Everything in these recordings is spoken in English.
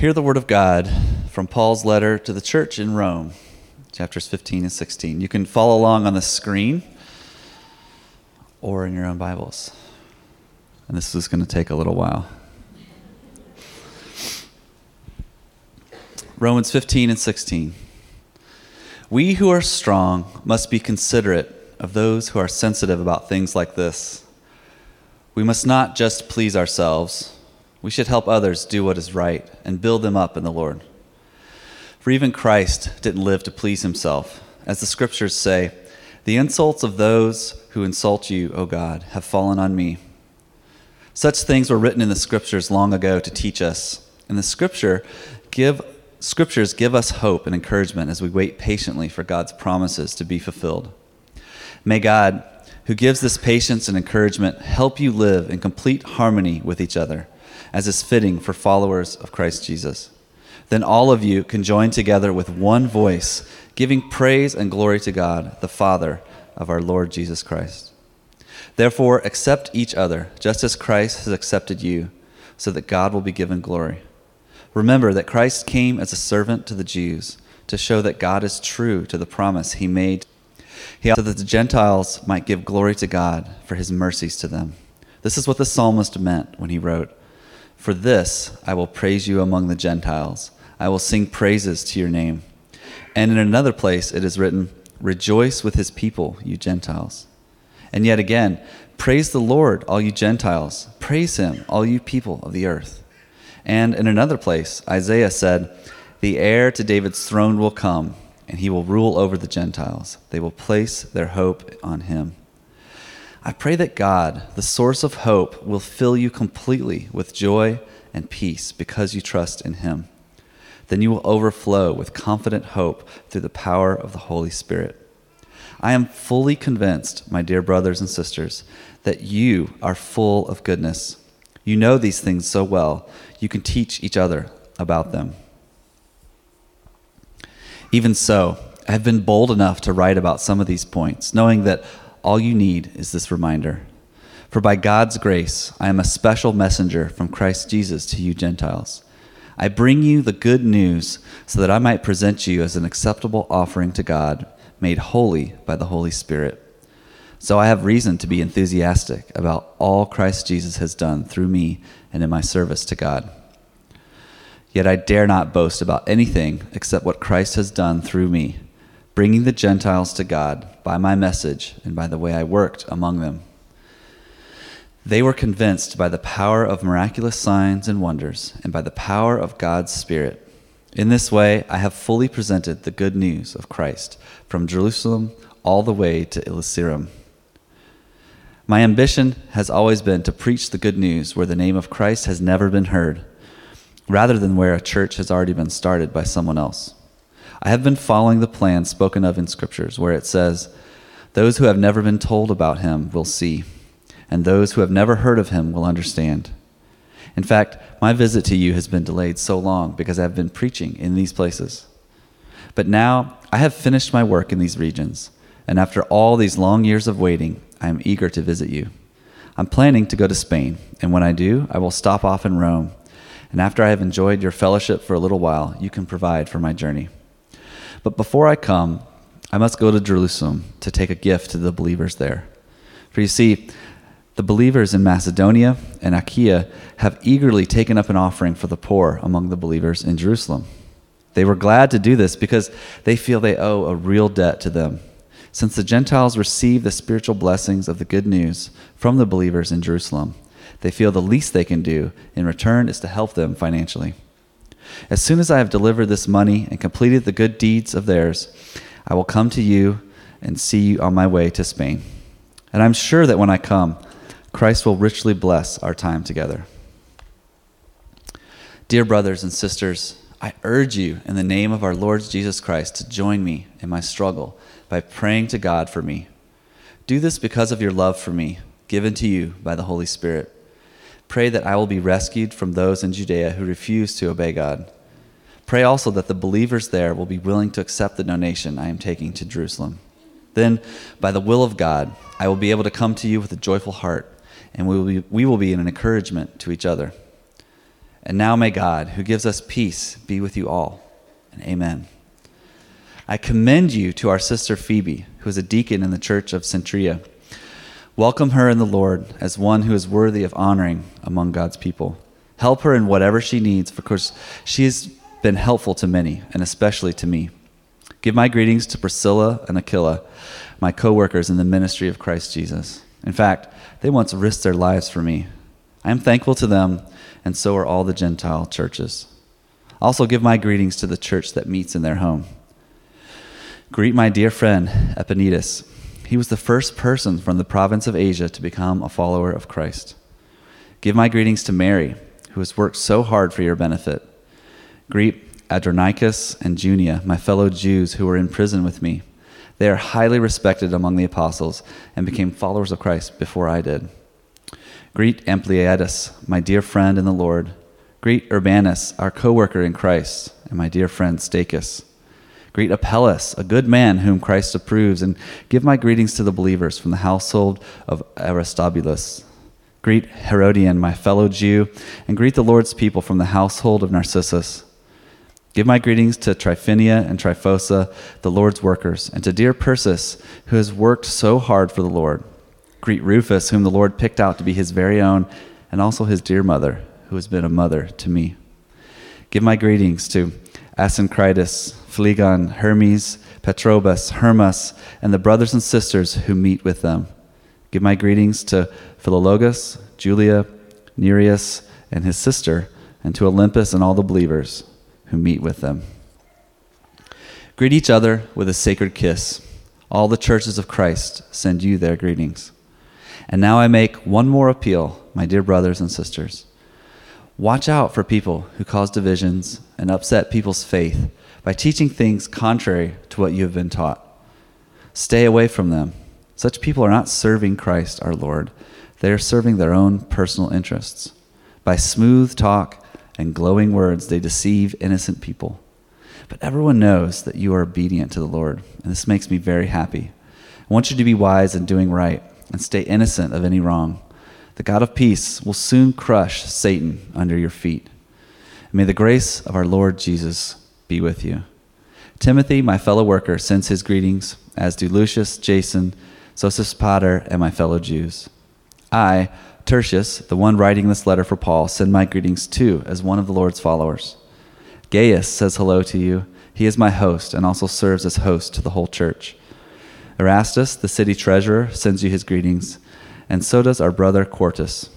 Hear the word of God from Paul's letter to the church in Rome, chapters 15 and 16. You can follow along on the screen or in your own Bibles. And this is going to take a little while. Romans 15 and 16. We who are strong must be considerate of those who are sensitive about things like this. We must not just please ourselves. We should help others do what is right and build them up in the Lord. For even Christ didn't live to please himself. As the scriptures say, the insults of those who insult you, O God, have fallen on me. Such things were written in the scriptures long ago to teach us. And the scriptures give us hope and encouragement as we wait patiently for God's promises to be fulfilled. May God, who gives this patience and encouragement, help you live in complete harmony with each other, as is fitting for followers of Christ Jesus. Then all of you can join together with one voice, giving praise and glory to God, the Father of our Lord Jesus Christ. Therefore, accept each other, just as Christ has accepted you, so that God will be given glory. Remember that Christ came as a servant to the Jews, to show that God is true to the promise he made, so that the Gentiles might give glory to God for his mercies to them. This is what the psalmist meant when he wrote, "For this I will praise you among the Gentiles. I will sing praises to your name." And in another place it is written, "Rejoice with his people, you Gentiles." And yet again, "Praise the Lord, all you Gentiles. Praise him, all you people of the earth." And in another place, Isaiah said, "The heir to David's throne will come, and he will rule over the Gentiles. They will place their hope on him." I pray that God, the source of hope, will fill you completely with joy and peace because you trust in him. Then you will overflow with confident hope through the power of the Holy Spirit. I am fully convinced, my dear brothers and sisters, that you are full of goodness. You know these things so well, you can teach each other about them. Even so, I have been bold enough to write about some of these points, knowing that all you need is this reminder. For by God's grace, I am a special messenger from Christ Jesus to you Gentiles. I bring you the good news so that I might present you as an acceptable offering to God, made holy by the Holy Spirit. So I have reason to be enthusiastic about all Christ Jesus has done through me and in my service to God. Yet I dare not boast about anything except what Christ has done through me, bringing the Gentiles to God by my message and by the way I worked among them. They were convinced by the power of miraculous signs and wonders and by the power of God's Spirit. In this way, I have fully presented the good news of Christ from Jerusalem all the way to Illyricum. My ambition has always been to preach the good news where the name of Christ has never been heard, rather than where a church has already been started by someone else. I have been following the plan spoken of in scriptures, where it says, "Those who have never been told about him will see, and those who have never heard of him will understand." In fact, my visit to you has been delayed so long because I have been preaching in these places. But now I have finished my work in these regions, and after all these long years of waiting, I am eager to visit you. I'm planning to go to Spain, and when I do, I will stop off in Rome. And after I have enjoyed your fellowship for a little while, you can provide for my journey. But before I come, I must go to Jerusalem to take a gift to the believers there. For you see, the believers in Macedonia and Achaia have eagerly taken up an offering for the poor among the believers in Jerusalem. They were glad to do this because they feel they owe a real debt to them, since the Gentiles receive the spiritual blessings of the good news from the believers in Jerusalem. They feel the least they can do in return is to help them financially. As soon as I have delivered this money and completed the good deeds of theirs, I will come to you and see you on my way to Spain. And I'm sure that when I come, Christ will richly bless our time together. Dear brothers and sisters, I urge you in the name of our Lord Jesus Christ to join me in my struggle by praying to God for me. Do this because of your love for me, given to you by the Holy Spirit. Pray that I will be rescued from those in Judea who refuse to obey God. Pray also that the believers there will be willing to accept the donation I am taking to Jerusalem. Then, by the will of God, I will be able to come to you with a joyful heart, and we will be an encouragement to each other. And now may God, who gives us peace, be with you all. And amen. I commend you to our sister Phoebe, who is a deacon in the church of Centria. Welcome her in the Lord as one who is worthy of honoring among God's people. Help her in whatever she needs, because she has been helpful to many, and especially to me. Give my greetings to Priscilla and Aquila, my co-workers in the ministry of Christ Jesus. In fact, they once risked their lives for me. I am thankful to them, and so are all the Gentile churches. Also give my greetings to the church that meets in their home. Greet my dear friend, Epenetus. He was the first person from the province of Asia to become a follower of Christ. Give my greetings to Mary, who has worked so hard for your benefit. Greet Adronicus and Junia, my fellow Jews who were in prison with me. They are highly respected among the apostles and became followers of Christ before I did. Greet Ampliatus, my dear friend in the Lord. Greet Urbanus, our co-worker in Christ, and my dear friend Stachys. Greet Apelles, a good man whom Christ approves, and give my greetings to the believers from the household of Aristobulus. Greet Herodion, my fellow Jew, and greet the Lord's people from the household of Narcissus. Give my greetings to Tryphenia and Tryphosa, the Lord's workers, and to dear Persis, who has worked so hard for the Lord. Greet Rufus, whom the Lord picked out to be his very own, and also his dear mother, who has been a mother to me. Give my greetings to Asyncritus, Phlegon, Hermes, Petrobus, Hermas, and the brothers and sisters who meet with them. Give my greetings to Philologus, Julia, Nereus, and his sister, and to Olympus and all the believers who meet with them. Greet each other with a sacred kiss. All the churches of Christ send you their greetings. And now I make one more appeal, my dear brothers and sisters. Watch out for people who cause divisions and upset people's faith by teaching things contrary to what you have been taught. Stay away from them. Such people are not serving Christ, our Lord. They are serving their own personal interests. By smooth talk and glowing words, they deceive innocent people. But everyone knows that you are obedient to the Lord, and this makes me very happy. I want you to be wise in doing right and stay innocent of any wrong. The God of peace will soon crush Satan under your feet. And may the grace of our Lord Jesus be with you. Timothy, my fellow worker, sends his greetings, as do Lucius, Jason, Sosas Pater, and my fellow Jews. I, Tertius, the one writing this letter for Paul, send my greetings too, as one of the Lord's followers. Gaius says hello to you. He is my host and also serves as host to the whole church. Erastus, the city treasurer, sends you his greetings, and so does our brother Quartus.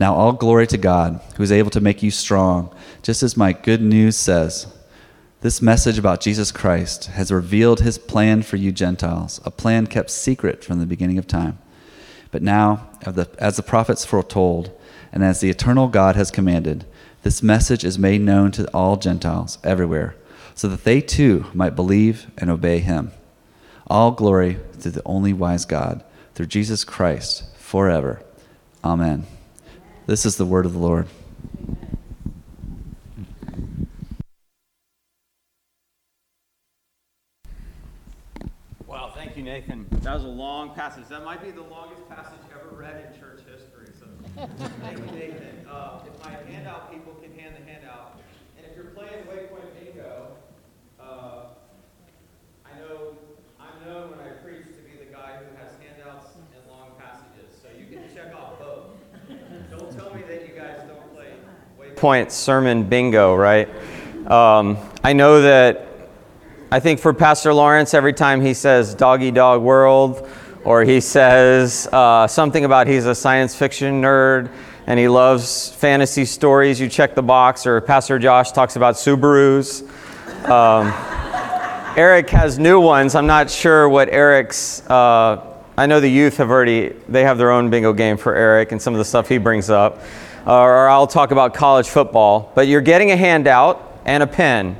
Now all glory to God, who is able to make you strong, just as my good news says. This message about Jesus Christ has revealed his plan for you Gentiles, a plan kept secret from the beginning of time. But now, as the prophets foretold, and as the eternal God has commanded, this message is made known to all Gentiles everywhere, so that they too might believe and obey him. All glory to the only wise God, through Jesus Christ, forever. Amen. This is the word of the Lord. Wow, thank you, Nathan. That was a long passage. That might be the longest passage ever read in church history. So thank you, Nathan. If my handout people can hand the handout. And if you're playing Waypoint Bingo, I know I'm known when I preach to be the guy who has handouts and long passages. So you can check off both. Don't tell me that you guys don't play Waypoint Sermon Bingo, right? I know that I think for Pastor Lawrence, every time he says doggy dog world, or he says something about he's a science fiction nerd and he loves fantasy stories, you check the box. Or Pastor Josh talks about Subarus. Eric has new ones. I'm not sure what Eric's, I know the youth have already, they have their own bingo game for Eric and some of the stuff he brings up. Or I'll talk about college football. But you're getting a handout and a pen.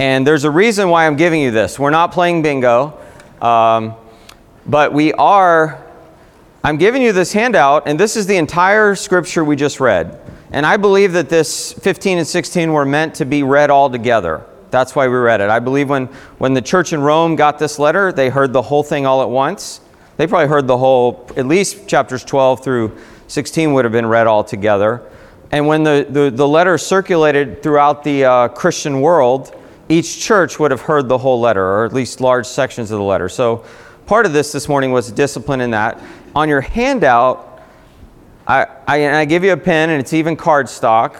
And there's a reason why I'm giving you this. We're not playing bingo, but we are, I'm giving you this handout, and this is the entire scripture we just read. And I believe that this 15 and 16 were meant to be read all together. That's why we read it. I believe when the church in Rome got this letter, they heard the whole thing all at once. They probably heard the whole, at least chapters 12 through 16 would have been read all together. And when the letter circulated throughout the Christian world, each church would have heard the whole letter, or at least large sections of the letter. So part of this morning was discipline in that. On your handout, I give you a pen, and it's even cardstock.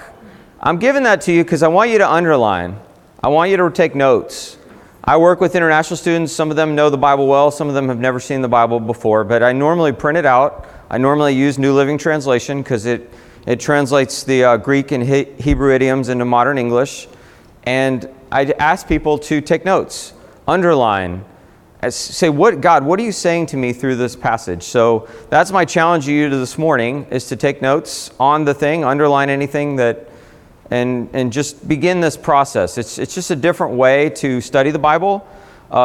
I'm giving that to you because I want you to underline. I want you to take notes. I work with international students. Some of them know the Bible well. Some of them have never seen the Bible before. But I normally print it out. I normally use New Living Translation because it translates the Greek and Hebrew idioms into modern English. And I ask people to take notes, underline, say, God, what are you saying to me through this passage? So that's my challenge to you this morning, is to take notes on the thing, underline anything that, and just begin this process. It's just a different way to study the Bible.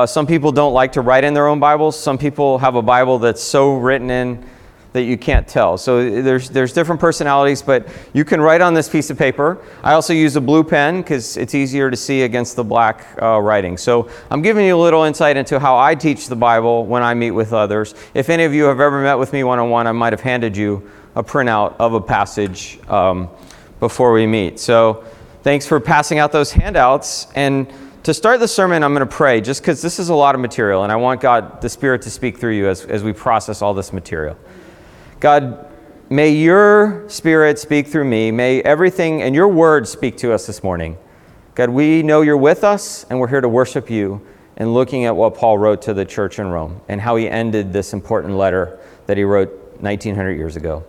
Some people don't like to write in their own Bibles. Some people have a Bible that's so written in that you can't tell. So there's different personalities, but you can write on this piece of paper. I also use a blue pen because it's easier to see against the black writing. So I'm giving you a little insight into how I teach the Bible when I meet with others. If any of you have ever met with me one-on-one, I might have handed you a printout of a passage before we meet. So thanks for passing out those handouts. And to start the sermon, I'm going to pray just because this is a lot of material, and I want God, the Spirit, to speak through you as we process all this material. God, may your Spirit speak through me. May everything and your word speak to us this morning. God, we know you're with us, and we're here to worship you and looking at what Paul wrote to the church in Rome and how he ended this important letter that he wrote 1,900 years ago.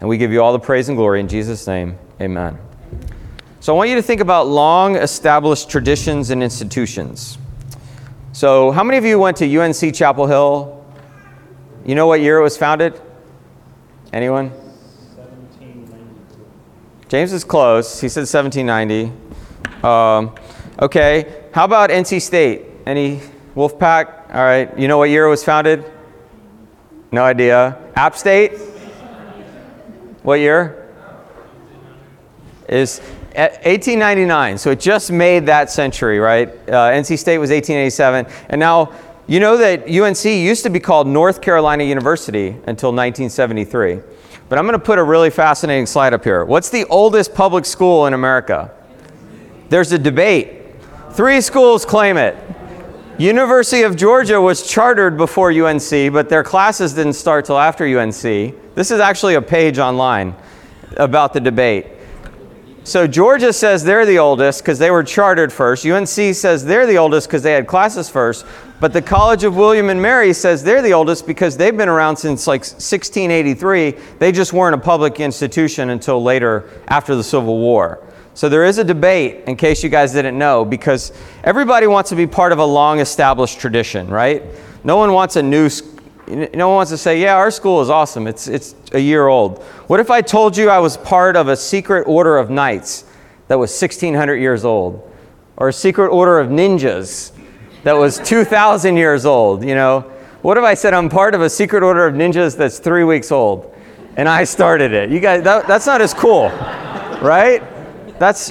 And we give you all the praise and glory in Jesus' name. Amen. So I want you to think about long-established traditions and institutions. So how many of you went to UNC Chapel Hill? You know what year it was founded? Anyone? 1792. James is close. He said 1790. Okay. How about NC State? Any Wolfpack? All right. You know what year it was founded? No idea. App State? What year? Is 1899. So it just made that century, right? NC State was 1887. And now, you know that UNC used to be called North Carolina University until 1973. But I'm going to put a really fascinating slide up here. What's the oldest public school in America? There's a debate. Three schools claim it. University of Georgia was chartered before UNC, but their classes didn't start till after UNC. This is actually a page online about the debate. So Georgia says they're the oldest because they were chartered first. UNC says they're the oldest because they had classes first. But the College of William and Mary says they're the oldest because they've been around since like 1683. They just weren't a public institution until later after the Civil War. So there is a debate, in case you guys didn't know, because everybody wants to be part of a long-established tradition, right? No one wants to say, yeah, our school is awesome. It's a year old. What if I told you I was part of a secret order of knights that was 1,600 years old? Or a secret order of ninjas that was 2,000 years old, you know? What if I said I'm part of a secret order of ninjas that's 3 weeks old and I started it? You guys, that's not as cool, right?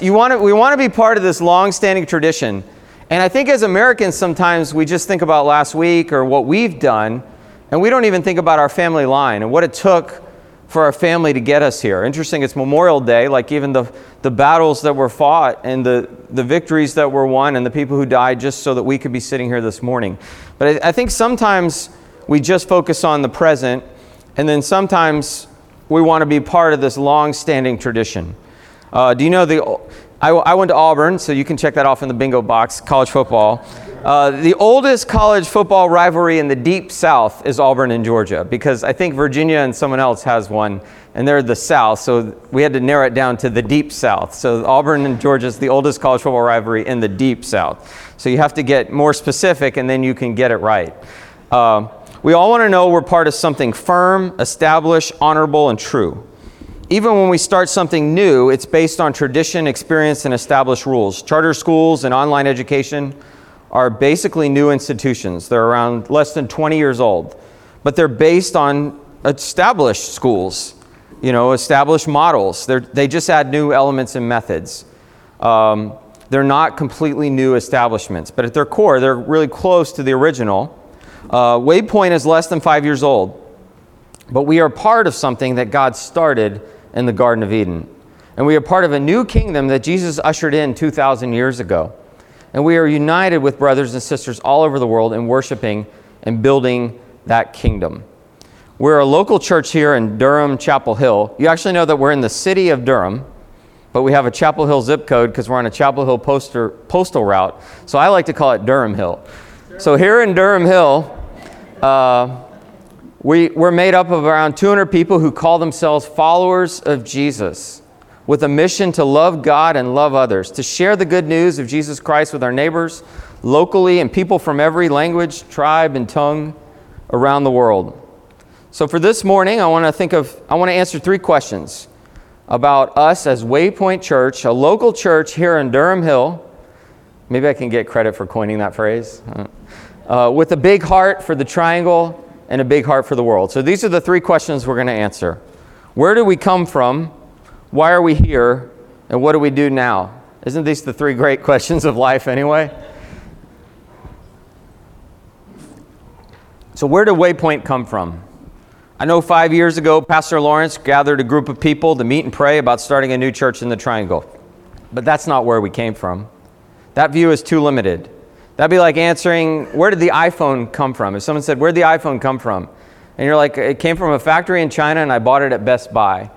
We want to be part of this long-standing tradition. And I think as Americans, sometimes we just think about last week or what we've done, and we don't even think about our family line and what it took for our family to get us here. Interesting, it's Memorial Day, like even the battles that were fought and the victories that were won and the people who died just so that we could be sitting here this morning. But I think sometimes we just focus on the present, and then sometimes we want to be part of this long-standing tradition. Do you know I went to Auburn, so you can check that off in the bingo box, college football. The oldest college football rivalry in the deep South is Auburn and Georgia, because I think Virginia and someone else has one, and they're the South, so we had to narrow it down to the deep South. So Auburn and Georgia is the oldest college football rivalry in the deep South. So you have to get more specific, and then you can get it right. We all want to know we're part of something firm, established, honorable, and true. Even when we start something new, it's based on tradition, experience, and established rules. Charter schools and online education are basically new institutions. They're around less than 20 years old, but they're based on established schools, established models. They just add new elements and methods. They're not completely new establishments, but at their core, they're really close to the original. Waypoint is less than 5 years old, but we are part of something that God started in the Garden of Eden. And we are part of a new kingdom that Jesus ushered in 2,000 years ago. And we are united with brothers and sisters all over the world in worshiping and building that kingdom. We're a local church here in Durham, Chapel Hill. You actually know that we're in the city of Durham, but we have a Chapel Hill zip code because we're on a Chapel Hill postal route. So I like to call it Durham Hill. So here in Durham Hill, we're made up of around 200 people who call themselves followers of Jesus, with a mission to love God and love others, to share the good news of Jesus Christ with our neighbors, locally, and people from every language, tribe, and tongue around the world. So for this morning, I want to answer three questions about us as Waypoint Church, a local church here in Durham Hill. Maybe I can get credit for coining that phrase. With a big heart for the Triangle and a big heart for the world. So these are the three questions we're going to answer. Where do we come from? Why are we here? And what do we do now? Isn't these the three great questions of life anyway? So where did Waypoint come from? I know 5 years ago, Pastor Lawrence gathered a group of people to meet and pray about starting a new church in the Triangle. But that's not where we came from. That view is too limited. That'd be like answering, where did the iPhone come from? If someone said, where'd the iPhone come from? And you're like, it came from a factory in China and I bought it at Best Buy,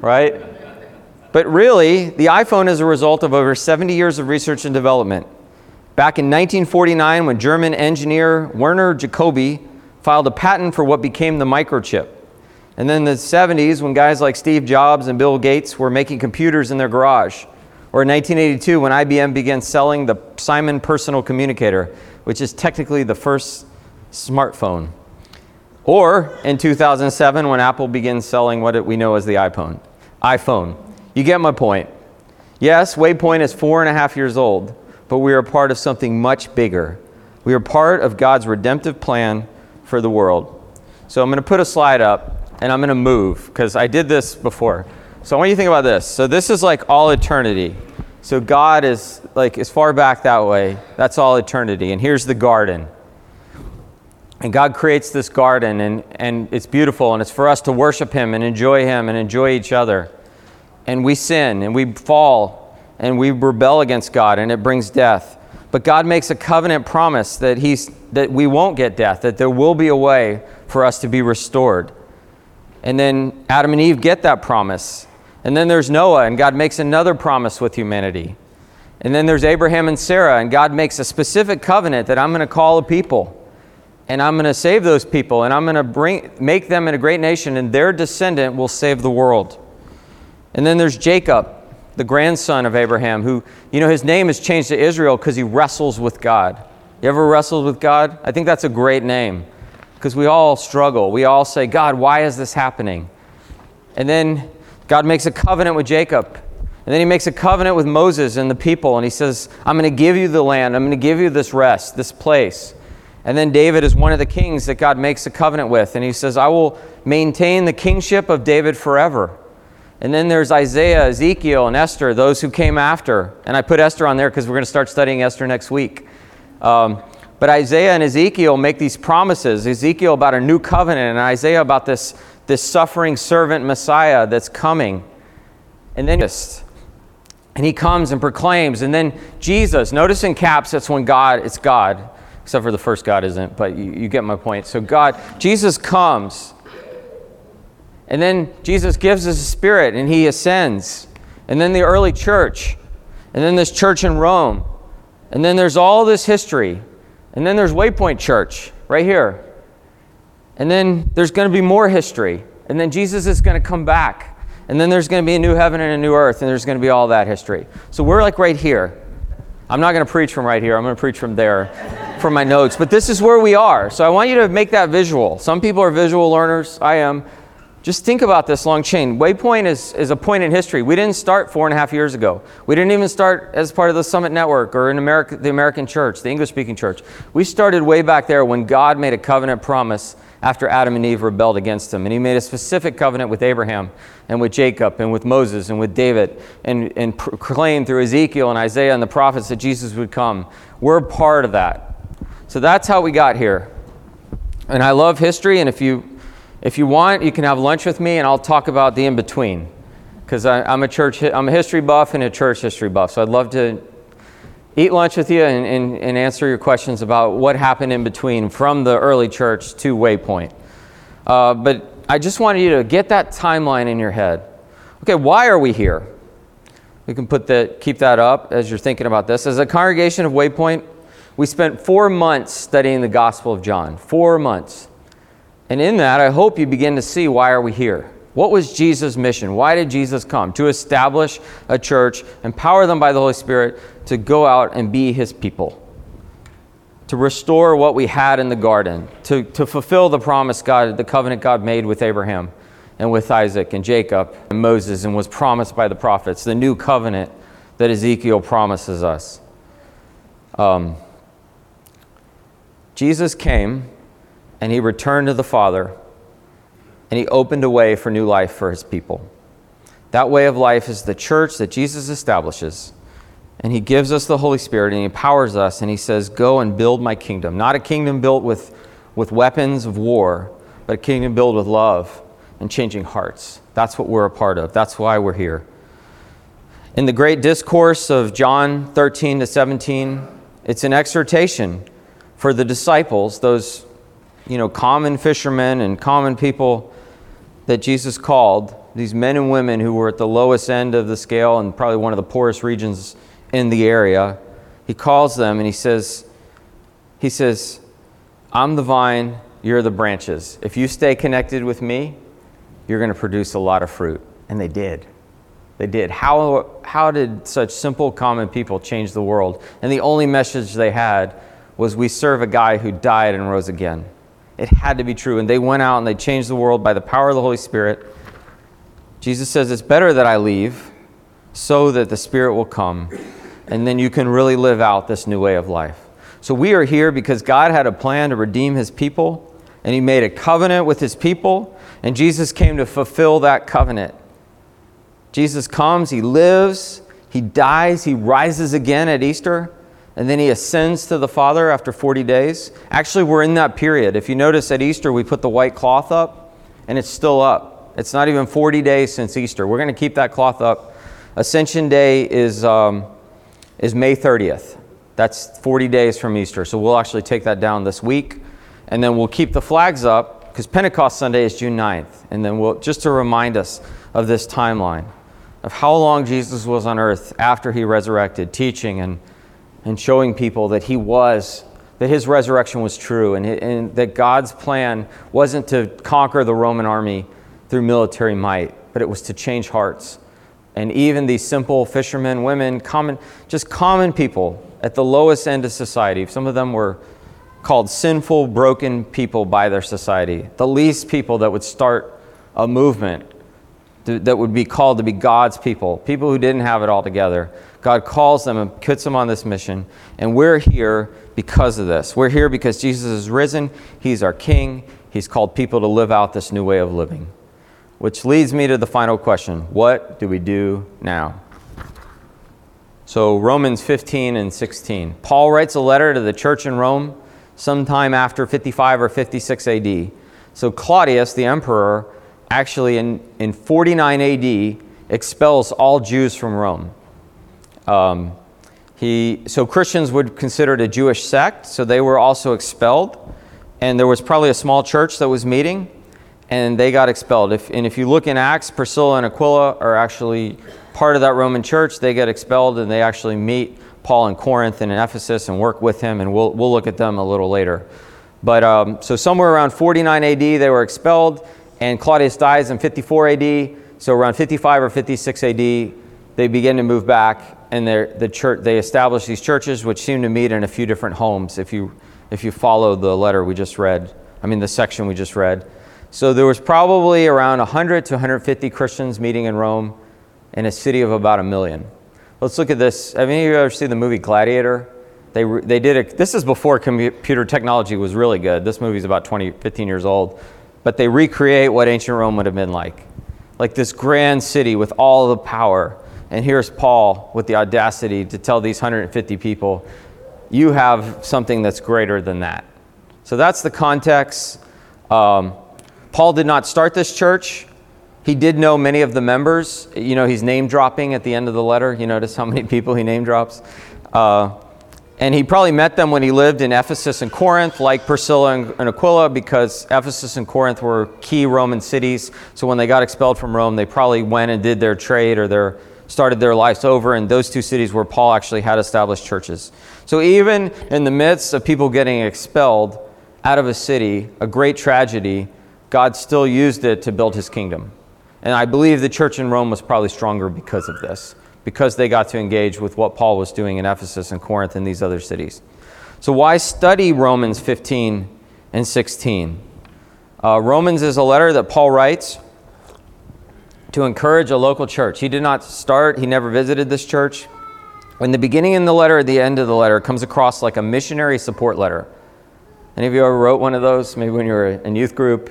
right? But really, the iPhone is a result of over 70 years of research and development. Back in 1949, when German engineer Werner Jacobi filed a patent for what became the microchip. And then in the 70s, when guys like Steve Jobs and Bill Gates were making computers in their garage. Or in 1982, when IBM began selling the Simon Personal Communicator, which is technically the first smartphone. Or in 2007, when Apple began selling what we know as the iPhone. You get my point. Yes, Waypoint is 4.5 years old, but we are part of something much bigger. We are part of God's redemptive plan for the world. So I'm going to put a slide up, and I'm going to move, because I did this before. So I want you to think about this. So this is like all eternity. So God is like as far back that way. That's all eternity. And here's the garden. And God creates this garden, and it's beautiful, and it's for us to worship Him and enjoy each other. And we sin, and we fall, and we rebel against God, and it brings death. But God makes a covenant promise that we won't get death, that there will be a way for us to be restored. And then Adam and Eve get that promise. And then there's Noah, and God makes another promise with humanity. And then there's Abraham and Sarah, and God makes a specific covenant that I'm going to call a people, and I'm going to save those people, and I'm going to make them into a great nation, and their descendant will save the world. And then there's Jacob, the grandson of Abraham, who, his name is changed to Israel because he wrestles with God. You ever wrestled with God? I think that's a great name because we all struggle. We all say, God, why is this happening? And then God makes a covenant with Jacob. And then he makes a covenant with Moses and the people. And he says, I'm going to give you the land. I'm going to give you this rest, this place. And then David is one of the kings that God makes a covenant with. And he says, I will maintain the kingship of David forever. And then there's Isaiah, Ezekiel, and Esther, those who came after. And I put Esther on there because we're going to start studying Esther next week. But Isaiah and Ezekiel make these promises. Ezekiel about a new covenant, and Isaiah about this suffering servant Messiah that's coming. And he comes and proclaims. And then Jesus, notice in caps, that's when God, it's God. Except for the first God isn't, but you get my point. So Jesus comes. And then Jesus gives us a spirit, and he ascends. And then the early church. And then this church in Rome. And then there's all this history. And then there's Waypoint Church right here. And then there's going to be more history. And then Jesus is going to come back. And then there's going to be a new heaven and a new earth, and there's going to be all that history. So we're like right here. I'm not going to preach from right here. I'm going to preach from there, from my notes. But this is where we are. So I want you to make that visual. Some people are visual learners. I am. Just think about this long chain. Waypoint is a point in history. We didn't start 4.5 years ago. We didn't even start as part of the Summit Network or in America, the American church, the English-speaking church. We started way back there when God made a covenant promise after Adam and Eve rebelled against him. And he made a specific covenant with Abraham and with Jacob and with Moses and with David and proclaimed through Ezekiel and Isaiah and the prophets that Jesus would come. We're part of that. So that's how we got here. And I love history, and if you want, you can have lunch with me, and I'll talk about the in-between. because I'm a history buff and a church history buff, so I'd love to eat lunch with you and answer your questions about what happened in between from the early church to Waypoint. But I just wanted you to get that timeline in your head. Okay, why are we here? We can keep that up as you're thinking about this. As a congregation of Waypoint, we spent 4 months studying the Gospel of John. 4 months. And in that, I hope you begin to see, why are we here? What was Jesus' mission? Why did Jesus come? To establish a church, empower them by the Holy Spirit to go out and be his people, to restore what we had in the garden, to fulfill the promise God, the covenant God made with Abraham and with Isaac and Jacob and Moses and was promised by the prophets, the new covenant that Ezekiel promises us. Jesus came and he returned to the Father and he opened a way for new life for his people. That way of life is the church that Jesus establishes, and he gives us the Holy Spirit and he empowers us and he says, go and build my kingdom. Not a kingdom built with weapons of war, but a kingdom built with love and changing hearts. That's what we're a part of. That's why we're here. In the great discourse of John 13 to 17, it's an exhortation for the disciples, those, common fishermen and common people that Jesus called, these men and women who were at the lowest end of the scale and probably one of the poorest regions in the area. He calls them and he says, I'm the vine, you're the branches. If you stay connected with me, you're going to produce a lot of fruit. And they did. They did. How did such simple, common people change the world? And the only message they had was, we serve a guy who died and rose again. It had to be true. And they went out and they changed the world by the power of the Holy Spirit. Jesus says, it's better that I leave so that the Spirit will come. And then you can really live out this new way of life. So we are here because God had a plan to redeem his people. And he made a covenant with his people. And Jesus came to fulfill that covenant. Jesus comes, he lives, he dies, he rises again at Easter. And then he ascends to the Father after 40 days. Actually, we're in that period. If you notice at Easter, we put the white cloth up, and it's still up. It's not even 40 days since Easter. We're going to keep that cloth up. Ascension Day is May 30th. That's 40 days from Easter. So we'll actually take that down this week. And then we'll keep the flags up, because Pentecost Sunday is June 9th. And then just to remind us of this timeline, of how long Jesus was on earth after he resurrected, teaching and showing people that that his resurrection was true, and that God's plan wasn't to conquer the Roman army through military might, but it was to change hearts. And even these simple fishermen, women, common people at the lowest end of society, some of them were called sinful, broken people by their society, the least people that would start a movement that would be called to be God's people, people who didn't have it all together. God calls them and puts them on this mission, and we're here because of this. We're here because Jesus is risen. He's our King. He's called people to live out this new way of living, which leads me to the final question. What do we do now? So Romans 15 and 16. Paul writes a letter to the church in Rome sometime after 55 or 56 AD. So Claudius, the emperor, actually in 49 AD expels all Jews from Rome. So Christians would consider it a Jewish sect, so they were also expelled. And there was probably a small church that was meeting, and they got expelled. If you look in Acts, Priscilla and Aquila are actually part of that Roman church. They get expelled, and they actually meet Paul in Corinth and in Ephesus and work with him, and we'll look at them a little later. But so somewhere around 49 AD, they were expelled. And Claudius dies in 54 AD, so around 55 or 56 AD, they begin to move back, and they establish these churches, which seem to meet in a few different homes, if you follow the letter we just read, the section we just read. So there was probably around 100 to 150 Christians meeting in Rome in a city of about 1 million. Let's look at this. Have any of you ever seen the movie Gladiator? They did this is before computer technology was really good. This movie's about 15 years old. But they recreate what ancient Rome would have been like this grand city with all the power. And here's Paul with the audacity to tell these 150 people, you have something that's greater than that. So that's the context. Paul did not start this church. He did know many of the members. You know, he's name dropping at the end of the letter. You notice how many people he name drops. And he probably met them when he lived in Ephesus and Corinth, like Priscilla and Aquila, because Ephesus and Corinth were key Roman cities. So when they got expelled from Rome, they probably went and did their trade or started their lives over. And those two cities where Paul actually had established churches. So even in the midst of people getting expelled out of a city, a great tragedy, God still used it to build his kingdom. And I believe the church in Rome was probably stronger because of this, because they got to engage with what Paul was doing in Ephesus and Corinth and these other cities. So why study Romans 15 and 16? Romans is a letter that Paul writes to encourage a local church. He did not start, he never visited this church. In the beginning of the letter, at the end of the letter, it comes across like a missionary support letter. Any of you ever wrote one of those? Maybe when you were in youth group,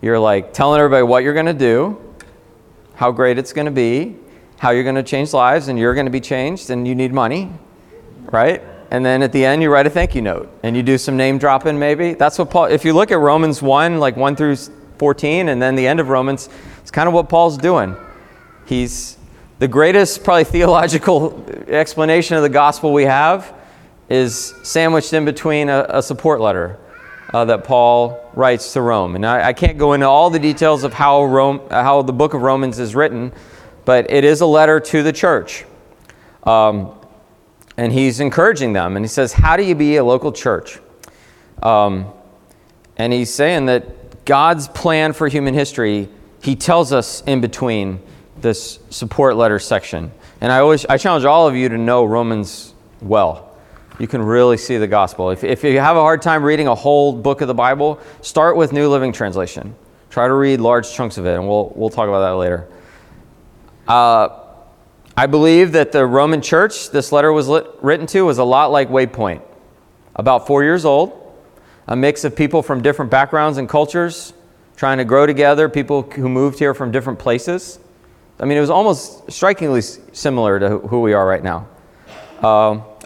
you're like telling everybody what you're going to do, how great it's going to be, how you're going to change lives, and you're going to be changed, and you need money, right? And then at the end, you write a thank you note, and you do some name dropping maybe. That's what Paul, if you look at Romans 1, like 1 through 14, and then the end of Romans, it's kind of what Paul's doing. He's the greatest probably theological explanation of the gospel we have is sandwiched in between a support letter that Paul writes to Rome. And I can't go into all the details of how the book of Romans is written, but it is a letter to the church. And he's encouraging them. And he says, how do you be a local church? And he's saying that God's plan for human history, he tells us in between this support letter section. And I challenge all of you to know Romans well. You can really see the gospel. If you have a hard time reading a whole book of the Bible, start with New Living Translation. Try to read large chunks of it, and we'll talk about that later. I believe that the Roman church this letter was written to was a lot like Waypoint. About 4 years old, a mix of people from different backgrounds and cultures, trying to grow together, people who moved here from different places. I mean, it was almost strikingly similar to who we are right now.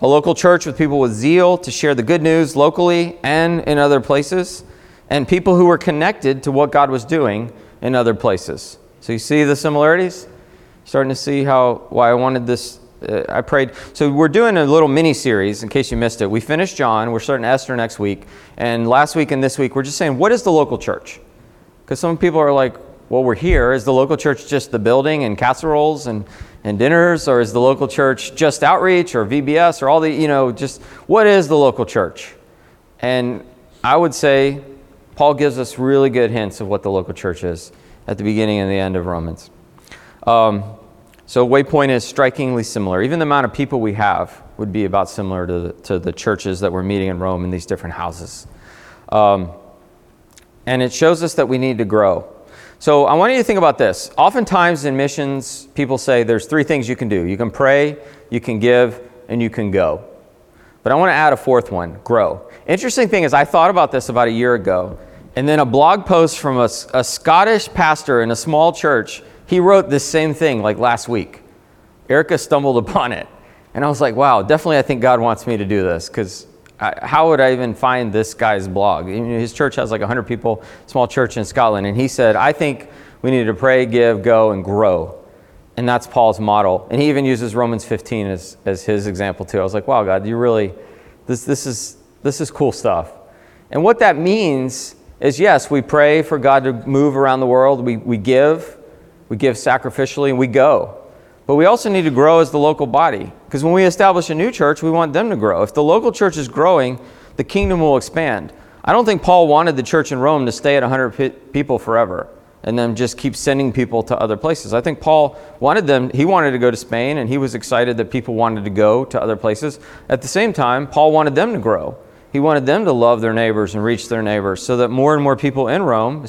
A local church with people with zeal to share the good news locally and in other places, and people who were connected to what God was doing in other places. So you see the similarities? Starting to see why I wanted this. I prayed. So we're doing a little mini-series, in case you missed it. We finished John. We're starting Esther next week. And last week and this week, we're just saying, what is the local church? Because some people are like, well, we're here. Is the local church just the building and casseroles and dinners? Or is the local church just outreach or VBS or all the, just what is the local church? And I would say Paul gives us really good hints of what the local church is at the beginning and the end of Romans. So Waypoint is strikingly similar. Even the amount of people we have would be about similar to the churches that we're meeting in Rome in these different houses. And it shows us that we need to grow. So I want you to think about this. Oftentimes in missions, people say there's three things you can do. You can pray, you can give, and you can go. But I want to add a fourth one, grow. Interesting thing is I thought about this about a year ago, and then a blog post from a Scottish pastor in a small church. He wrote this same thing like last week. Erica stumbled upon it. And I was like, wow, definitely I think God wants me to do this, because how would I even find this guy's blog? His church has like 100 people, small church in Scotland. And he said, I think we need to pray, give, go, and grow. And that's Paul's model. And he even uses Romans 15 as his example too. I was like, wow, God, you really, this is cool stuff. And what that means is, yes, we pray for God to move around the world. We give sacrificially, and we go. But we also need to grow as the local body, because when we establish a new church, we want them to grow. If the local church is growing, the kingdom will expand. I don't think Paul wanted the church in Rome to stay at 100 people forever and then just keep sending people to other places. I think Paul wanted to go to Spain, and he was excited that people wanted to go to other places. At the same time, Paul wanted them to grow. He wanted them to love their neighbors and reach their neighbors so that more and more people in Rome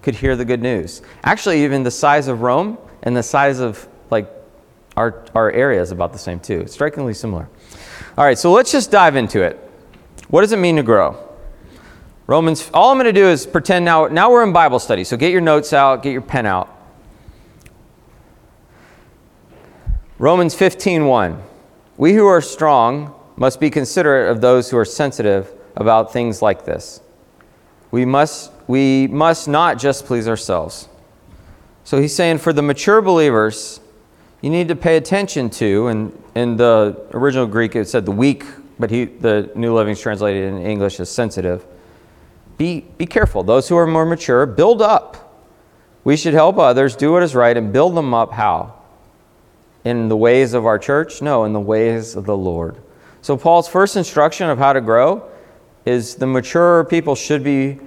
could hear the good news. Actually, even the size of Rome and the size of like our area is about the same too. It's strikingly similar. All right, so let's just dive into it. What does it mean to grow? Romans, all I'm going to do is pretend now we're in Bible study. So get your notes out, get your pen out. Romans 15:1. We who are strong must be considerate of those who are sensitive about things like this. We must not just please ourselves. So he's saying for the mature believers, you need to pay attention to, and in the original Greek it said the weak, but the New Living's translated in English as sensitive. Be careful. Those who are more mature, build up. We should help others, do what is right, and build them up how? In the ways of our church? No, in the ways of the Lord. So Paul's first instruction of how to grow is the mature people should be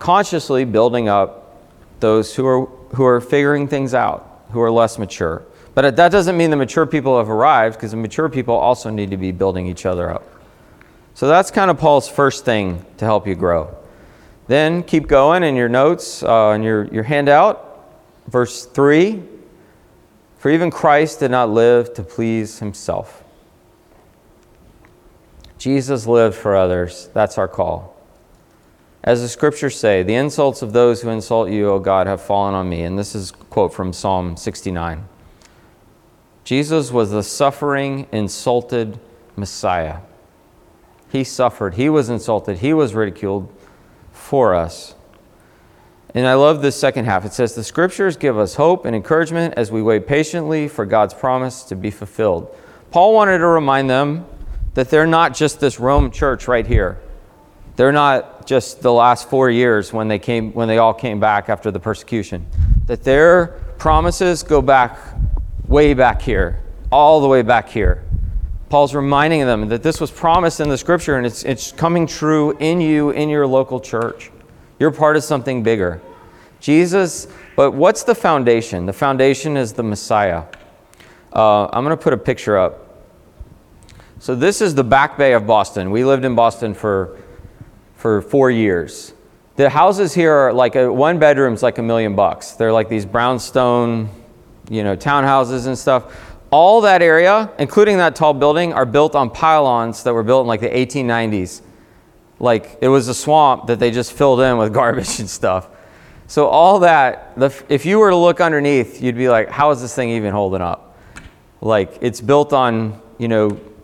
consciously building up those who are figuring things out, who are less mature. But that doesn't mean the mature people have arrived, because the mature people also need to be building each other up. So that's kind of Paul's first thing to help you grow. Then keep going in your notes, in your handout, verse 3. For even Christ did not live to please himself. Jesus lived for others. That's our call. As the scriptures say, the insults of those who insult you, O God, have fallen on me. And this is a quote from Psalm 69. Jesus was the suffering, insulted Messiah. He suffered. He was insulted. He was ridiculed for us. And I love this second half. It says, the scriptures give us hope and encouragement as we wait patiently for God's promise to be fulfilled. Paul wanted to remind them that they're not just this Rome church right here. They're not just the last 4 years when they all came back after the persecution. That their promises go back way back here, all the way back here. Paul's reminding them that this was promised in the scripture, and it's coming true in you, in your local church. You're part of something bigger. Jesus, but what's the foundation? The foundation is the Messiah. I'm going to put a picture up. So this is the Back Bay of Boston. We lived in Boston for 4 years. The houses here are like one bedroom's like $1 million. They're like these brownstone, townhouses and stuff. All that area, including that tall building, are built on pylons that were built in like the 1890s. Like it was a swamp that they just filled in with garbage and stuff. So all that, if you were to look underneath, you'd be like, how is this thing even holding up? Like it's built on,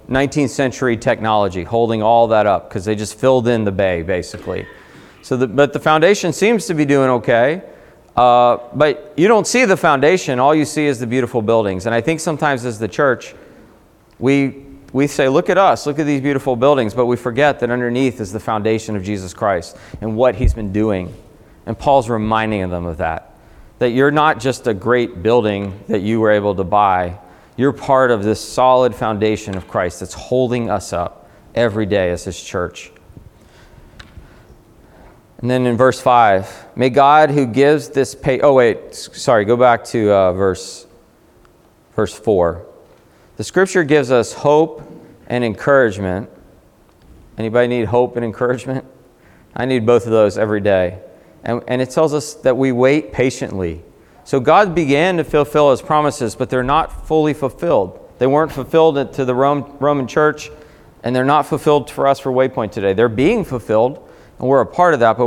19th century technology, holding all that up because they just filled in the bay basically. So, but the foundation seems to be doing okay. But you don't see the foundation. All you see is the beautiful buildings. And I think sometimes as the church, we say, look at us, look at these beautiful buildings. But we forget that underneath is the foundation of Jesus Christ and what he's been doing. And Paul's reminding them of that. That you're not just a great building that you were able to buy. You're part of this solid foundation of Christ that's holding us up every day as his church. And then in verse 5, may God who gives this go back to verse 4. The scripture gives us hope and encouragement. Anybody need hope and encouragement? I need both of those every day. And it tells us that we wait patiently. So God began to fulfill his promises, but they're not fully fulfilled. They weren't fulfilled to the Roman church, and they're not fulfilled for us for Waypoint today. They're being fulfilled. And we're a part of that, but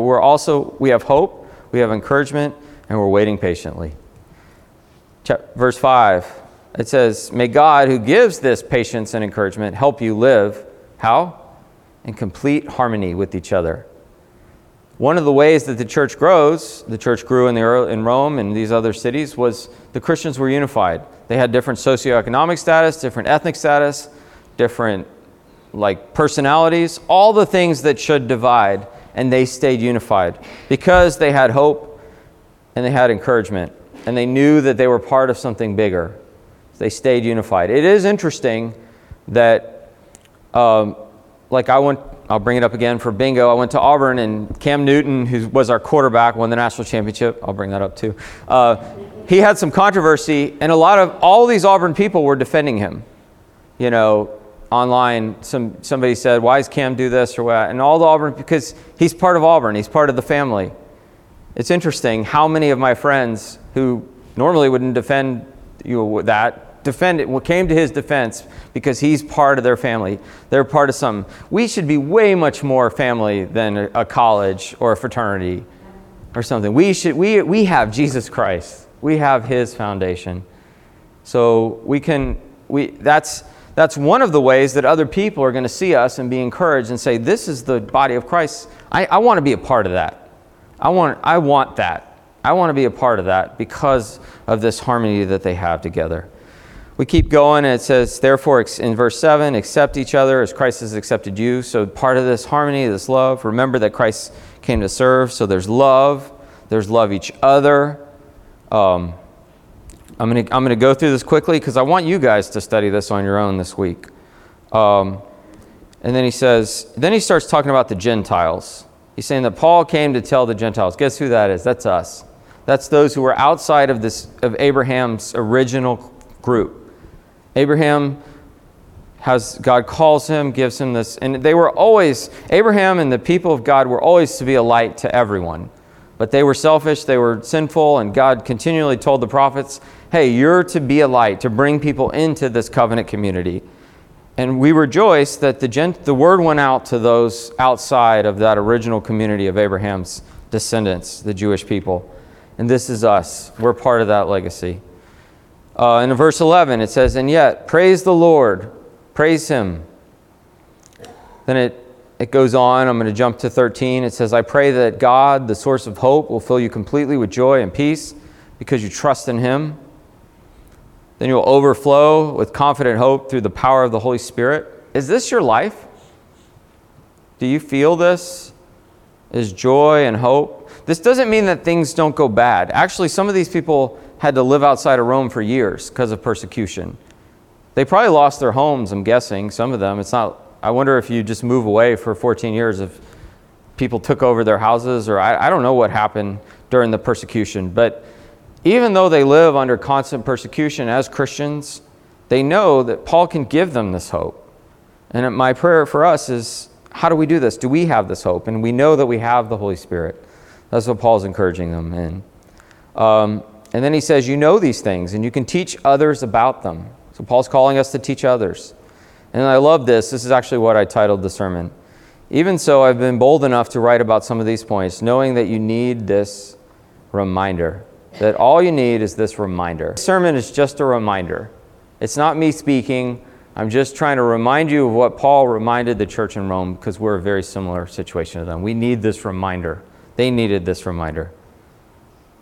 we have hope, we have encouragement, and we're waiting patiently. Verse 5, it says, may God who gives this patience and encouragement help you live, how? In complete harmony with each other. One of the ways that the church grew in Rome and these other cities, was the Christians were unified. They had different socioeconomic status, different ethnic status, different personalities, all the things that should divide. And they stayed unified because they had hope and they had encouragement and they knew that they were part of something bigger. They stayed unified. It is interesting that, I'll bring it up again for bingo. I went to Auburn and Cam Newton, who was our quarterback, won the national championship. I'll bring that up too. He had some controversy and all these Auburn people were defending him, online, somebody said, why does Cam do this or what? And all the Auburn, because he's part of Auburn. He's part of the family. It's interesting how many of my friends who normally wouldn't defend came to his defense because he's part of their family. They're part of something. We should be way much more family than a college or a fraternity or something. We have Jesus Christ. We have his foundation. So that's one of the ways that other people are going to see us and be encouraged and say, this is the body of Christ. I want to be a part of that. I want that. I want to be a part of that because of this harmony that they have together. We keep going, and it says, therefore, in verse 7, accept each other as Christ has accepted you. So part of this harmony, this love, remember that Christ came to serve. So there's love each other. I'm going to go through this quickly because I want you guys to study this on your own this week. And then he says, then he starts talking about the Gentiles. He's saying that Paul came to tell the Gentiles. Guess who that is? That's us. That's those who were outside of this, of Abraham's original group. Abraham has, God calls him, gives him this, and they were always, Abraham and the people of God were always to be a light to everyone. But they were selfish, they were sinful, and God continually told the prophets, hey, you're to be a light, to bring people into this covenant community. And we rejoice that the word went out to those outside of that original community of Abraham's descendants, the Jewish people. And this is us. We're part of that legacy. In verse 11, it says, and yet, praise the Lord. Praise him. Then it goes on. I'm going to jump to 13. It says, I pray that God, the source of hope, will fill you completely with joy and peace because you trust in him. Then you'll overflow with confident hope through the power of the Holy Spirit. Is this your life? Do you feel this? Is joy and hope? This doesn't mean that things don't go bad. Actually, some of these people had to live outside of Rome for years because of persecution. They probably lost their homes, I'm guessing, some of them. It's not. I wonder if you just move away for 14 years if people took over their houses, or I don't know what happened during the persecution. But even though they live under constant persecution as Christians, they know that Paul can give them this hope. And my prayer for us is, how do we do this? Do we have this hope? And we know that we have the Holy Spirit. That's what Paul's encouraging them in. And then he says, you know these things, and you can teach others about them. So Paul's calling us to teach others. And I love this. This is actually what I titled the sermon. Even so, I've been bold enough to write about some of these points, knowing that you need this reminder, that all you need is this reminder. This sermon is just a reminder. It's not me speaking. I'm just trying to remind you of what Paul reminded the church in Rome, because we're a very similar situation to them. We need this reminder. They needed this reminder.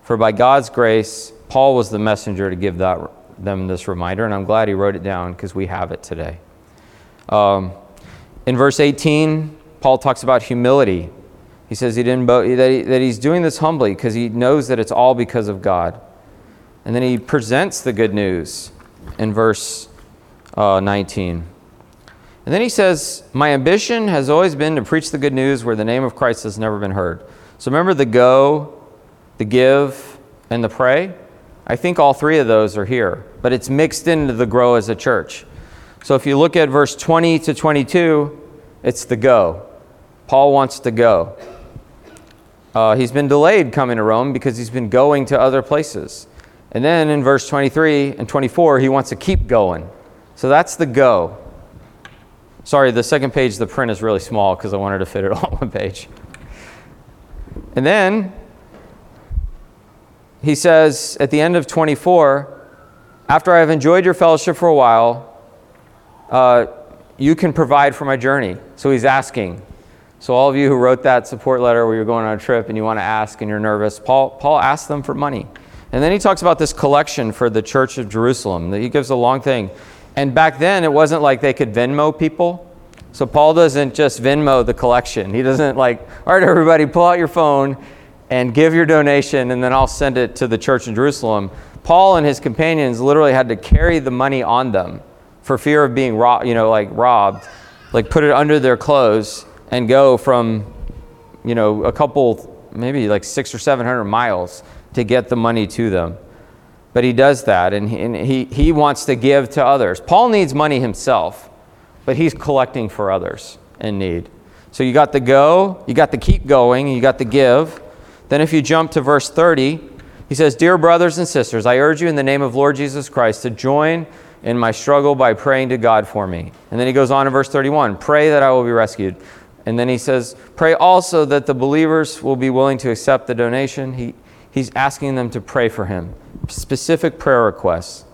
For by God's grace, Paul was the messenger to give them this reminder, and I'm glad he wrote it down because we have it today. In verse 18, Paul talks about humility. He says that he's doing this humbly because he knows that it's all because of God. And then he presents the good news in verse 19. And then he says, my ambition has always been to preach the good news where the name of Christ has never been heard. So remember the go, the give, and the pray? I think all three of those are here, but it's mixed into the grow as a church. So if you look at verse 20 to 22, it's the go. Paul wants to go. He's been delayed coming to Rome because he's been going to other places. And then in verse 23 and 24, he wants to keep going. So that's the go. Sorry, the second page, the print is really small because I wanted to fit it all on one page. And then he says at the end of 24, after I have enjoyed your fellowship for a while, you can provide for my journey. So he's asking. So all of you who wrote that support letter where you're going on a trip and you want to ask and you're nervous, Paul asked them for money. And then he talks about this collection for the church of Jerusalem. He gives a long thing. And back then, it wasn't like they could Venmo people. So Paul doesn't just Venmo the collection. He doesn't all right, everybody, pull out your phone and give your donation, and then I'll send it to the church in Jerusalem. Paul and his companions literally had to carry the money on them for fear of being robbed, put it under their clothes and go from, a couple, maybe 600 or 700 miles to get the money to them. But he does that, and he wants to give to others. Paul needs money himself, but he's collecting for others in need. So you got the go, you got the keep going, you got the give. Then if you jump to verse 30, he says, dear brothers and sisters, I urge you in the name of Lord Jesus Christ to join in my struggle by praying to God for me. And then he goes on in verse 31, pray that I will be rescued. And then he says, pray also that the believers will be willing to accept the donation. He's asking them to pray for him, specific prayer requests.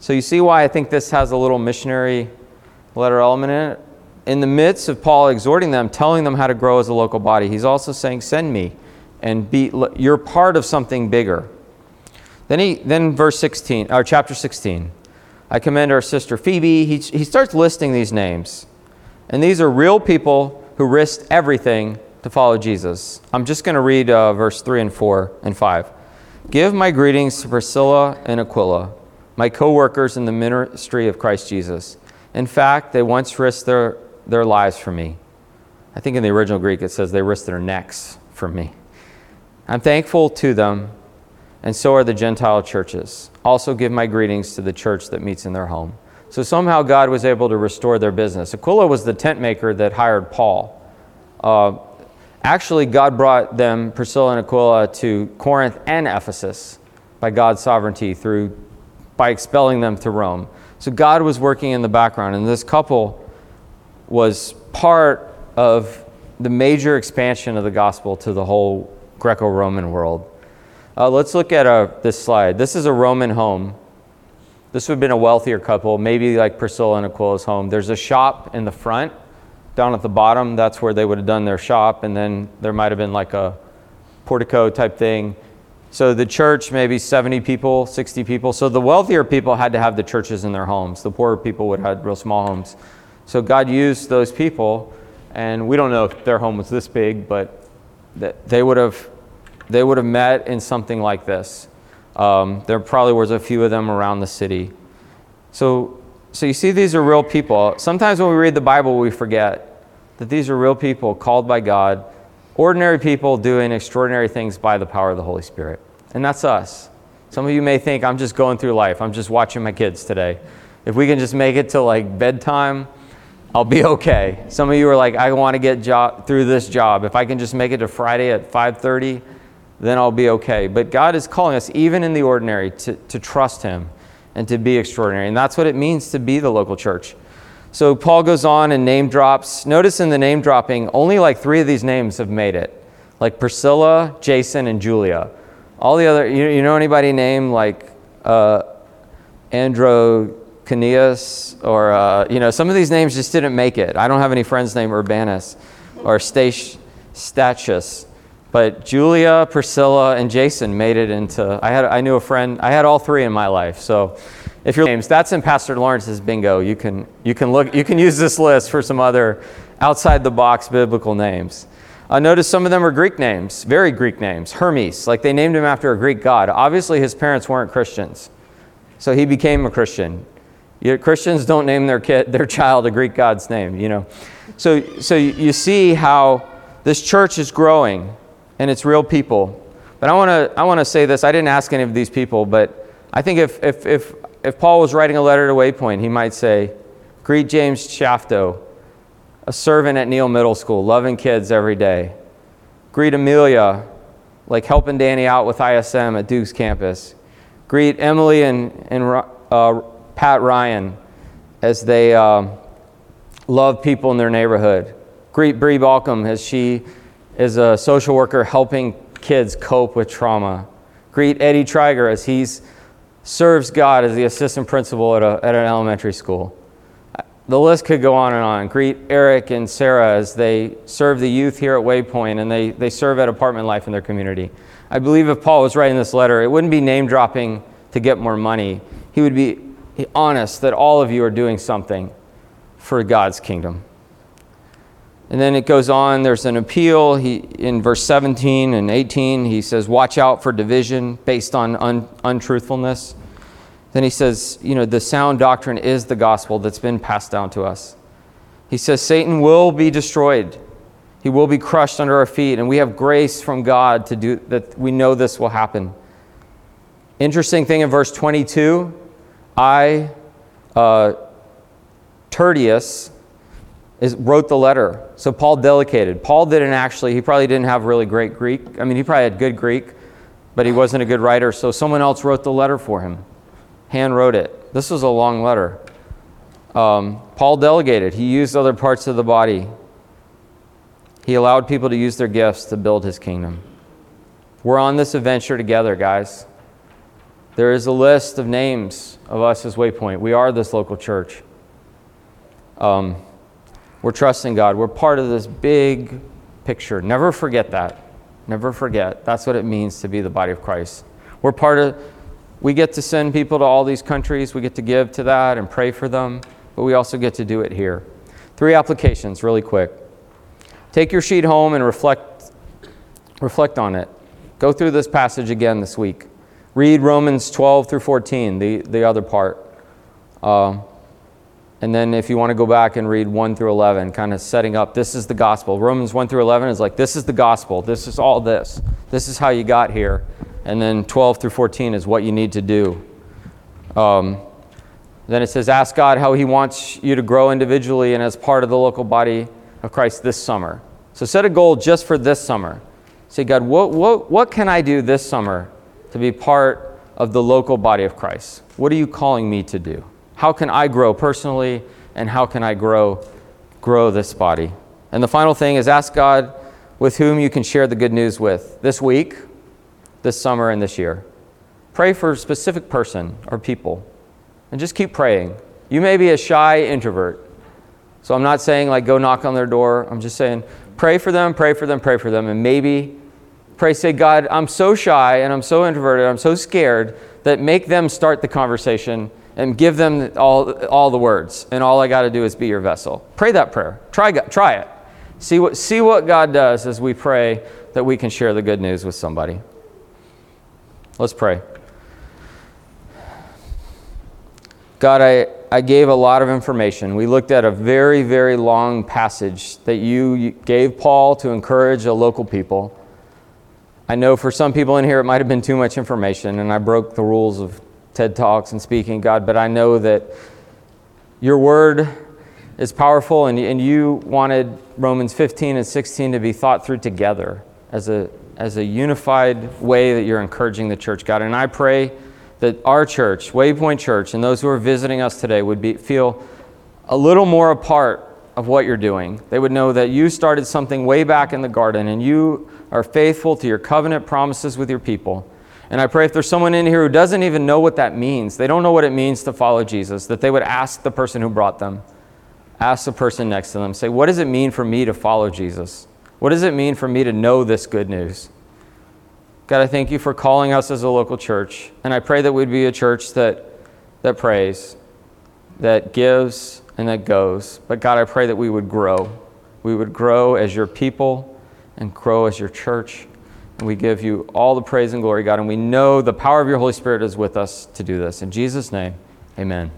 So you see why I think this has a little missionary letter element in it. In the midst of Paul exhorting them, telling them how to grow as a local body, he's also saying, send me. and be, you're part of something bigger. Then verse 16, or chapter 16, I commend our sister Phoebe. He starts listing these names. And these are real people who risked everything to follow Jesus. I'm just going to read verse 3 and 4 and 5. Give my greetings to Priscilla and Aquila, my co-workers in the ministry of Christ Jesus. In fact, they once risked their lives for me. I think in the original Greek it says they risked their necks for me. I'm thankful to them, and so are the Gentile churches. Also give my greetings to the church that meets in their home. So somehow God was able to restore their business. Aquila was the tent maker that hired Paul. Actually, God brought them, Priscilla and Aquila, to Corinth and Ephesus by God's sovereignty by expelling them to Rome. So God was working in the background, and this couple was part of the major expansion of the gospel to the whole Greco-Roman world. Let's look at this slide. This is a Roman home. This would have been a wealthier couple, maybe like Priscilla and Aquila's home. There's a shop in the front. Down at the bottom, that's where they would have done their shop, and then there might have been like a portico type thing. So the church, maybe 70 people, 60 people. So the wealthier people had to have the churches in their homes. The poorer people would have had real small homes. So God used those people, and we don't know if their home was this big, but they would have met in something like this. There probably was a few of them around the city. So you see, these are real people. Sometimes when we read the Bible, we forget that these are real people called by God, ordinary people doing extraordinary things by the power of the Holy Spirit. And that's us. Some of you may think, I'm just going through life. I'm just watching my kids today. If we can just make it to like bedtime, I'll be okay. Some of you are like, I want to get through this job. If I can just make it to Friday at 5:30, then I'll be okay. But God is calling us, even in the ordinary, to trust Him and to be extraordinary. And that's what it means to be the local church. So Paul goes on and name drops. Notice in the name dropping, only like three of these names have made it. Like Priscilla, Jason, and Julia. All the other, you know anybody named like Androcaneus? Or, some of these names just didn't make it. I don't have any friends named Urbanus or Stachys. But Julia, Priscilla, and Jason made it into. I knew a friend. I had all three in my life. So, if your names, that's in Pastor Lawrence's bingo. You can look. You can use this list for some other outside the box biblical names. Notice some of them are Greek names, very Greek names. Hermes, like they named him after a Greek god. Obviously, his parents weren't Christians, so he became a Christian. Christians don't name their child a Greek god's name. You know, so you see how this church is growing. And it's real people. But I want to say this. I didn't ask any of these people, but I think if Paul was writing a letter to Waypoint, he might say, greet James Shafto, a servant at Neal Middle School, loving kids every day. Greet Amelia, like helping Danny out with ISM at Duke's campus. Greet Emily and Pat Ryan as they love people in their neighborhood. Greet Bree Balcom as she is a social worker helping kids cope with trauma. Greet Eddie Triger as he serves God as the assistant principal at an elementary school. The list could go on and on. Greet Eric and Sarah as they serve the youth here at Waypoint, and they serve at Apartment Life in their community. I believe if Paul was writing this letter, it wouldn't be name dropping to get more money. He would be honest that all of you are doing something for God's kingdom. And then it goes on, there's an appeal. In verse 17 and 18, he says, watch out for division based on untruthfulness. Then he says, the sound doctrine is the gospel that's been passed down to us. He says, Satan will be destroyed. He will be crushed under our feet. And we have grace from God to do that. We know this will happen. Interesting thing in verse 22, Tertius, wrote the letter. So Paul delegated. Paul didn't actually, he probably didn't have really great Greek. I mean, he probably had good Greek, but he wasn't a good writer. So someone else wrote the letter for him. Hand wrote it. This was a long letter. Paul delegated. He used other parts of the body. He allowed people to use their gifts to build his kingdom. We're on this adventure together, guys. There is a list of names of us as Waypoint. We are this local church. We're trusting God. We're part of this big picture. Never forget that. Never forget. That's what it means to be the body of Christ. We get to send people to all these countries. We get to give to that and pray for them, but we also get to do it here. 3 applications really quick. Take your sheet home and reflect on it. Go through this passage again this week. Read Romans 12 through 14, the other part. And then if you want to go back and read 1 through 11, kind of setting up, this is the gospel. Romans 1 through 11 is like, this is the gospel. This is all this. This is how you got here. And then 12 through 14 is what you need to do. Then it says, ask God how he wants you to grow individually and as part of the local body of Christ this summer. So set a goal just for this summer. Say, God, what can I do this summer to be part of the local body of Christ? What are you calling me to do? How can I grow personally, and how can I grow this body? And the final thing is ask God with whom you can share the good news with this week, this summer, and this year. Pray for a specific person or people, and just keep praying. You may be a shy introvert, so I'm not saying like go knock on their door. I'm just saying pray for them, and maybe pray, say, God, I'm so shy, and I'm so introverted, I'm so scared, that make them start the conversation and give them all the words, and all I got to do is be your vessel. Pray that prayer. Try it. See what God does as we pray that we can share the good news with somebody. Let's pray. God, I gave a lot of information. We looked at a very, very long passage that you gave Paul to encourage a local people. I know for some people in here it might have been too much information, and I broke the rules of TED Talks and speaking, God, but I know that your word is powerful, and you wanted Romans 15 and 16 to be thought through together as a unified way that you're encouraging the church, God. And I pray that our church, Waypoint Church, and those who are visiting us today would feel a little more a part of what you're doing. They would know that you started something way back in the garden, and you are faithful to your covenant promises with your people. And I pray if there's someone in here who doesn't even know what that means, they don't know what it means to follow Jesus, that they would ask the person who brought them, ask the person next to them, say, what does it mean for me to follow Jesus? What does it mean for me to know this good news? God, I thank you for calling us as a local church, and I pray that we'd be a church that prays, that gives, and that goes. But God, I pray that we would grow. We would grow as your people and grow as your church. And we give you all the praise and glory, God, and we know the power of your Holy Spirit is with us to do this. In Jesus' name, amen.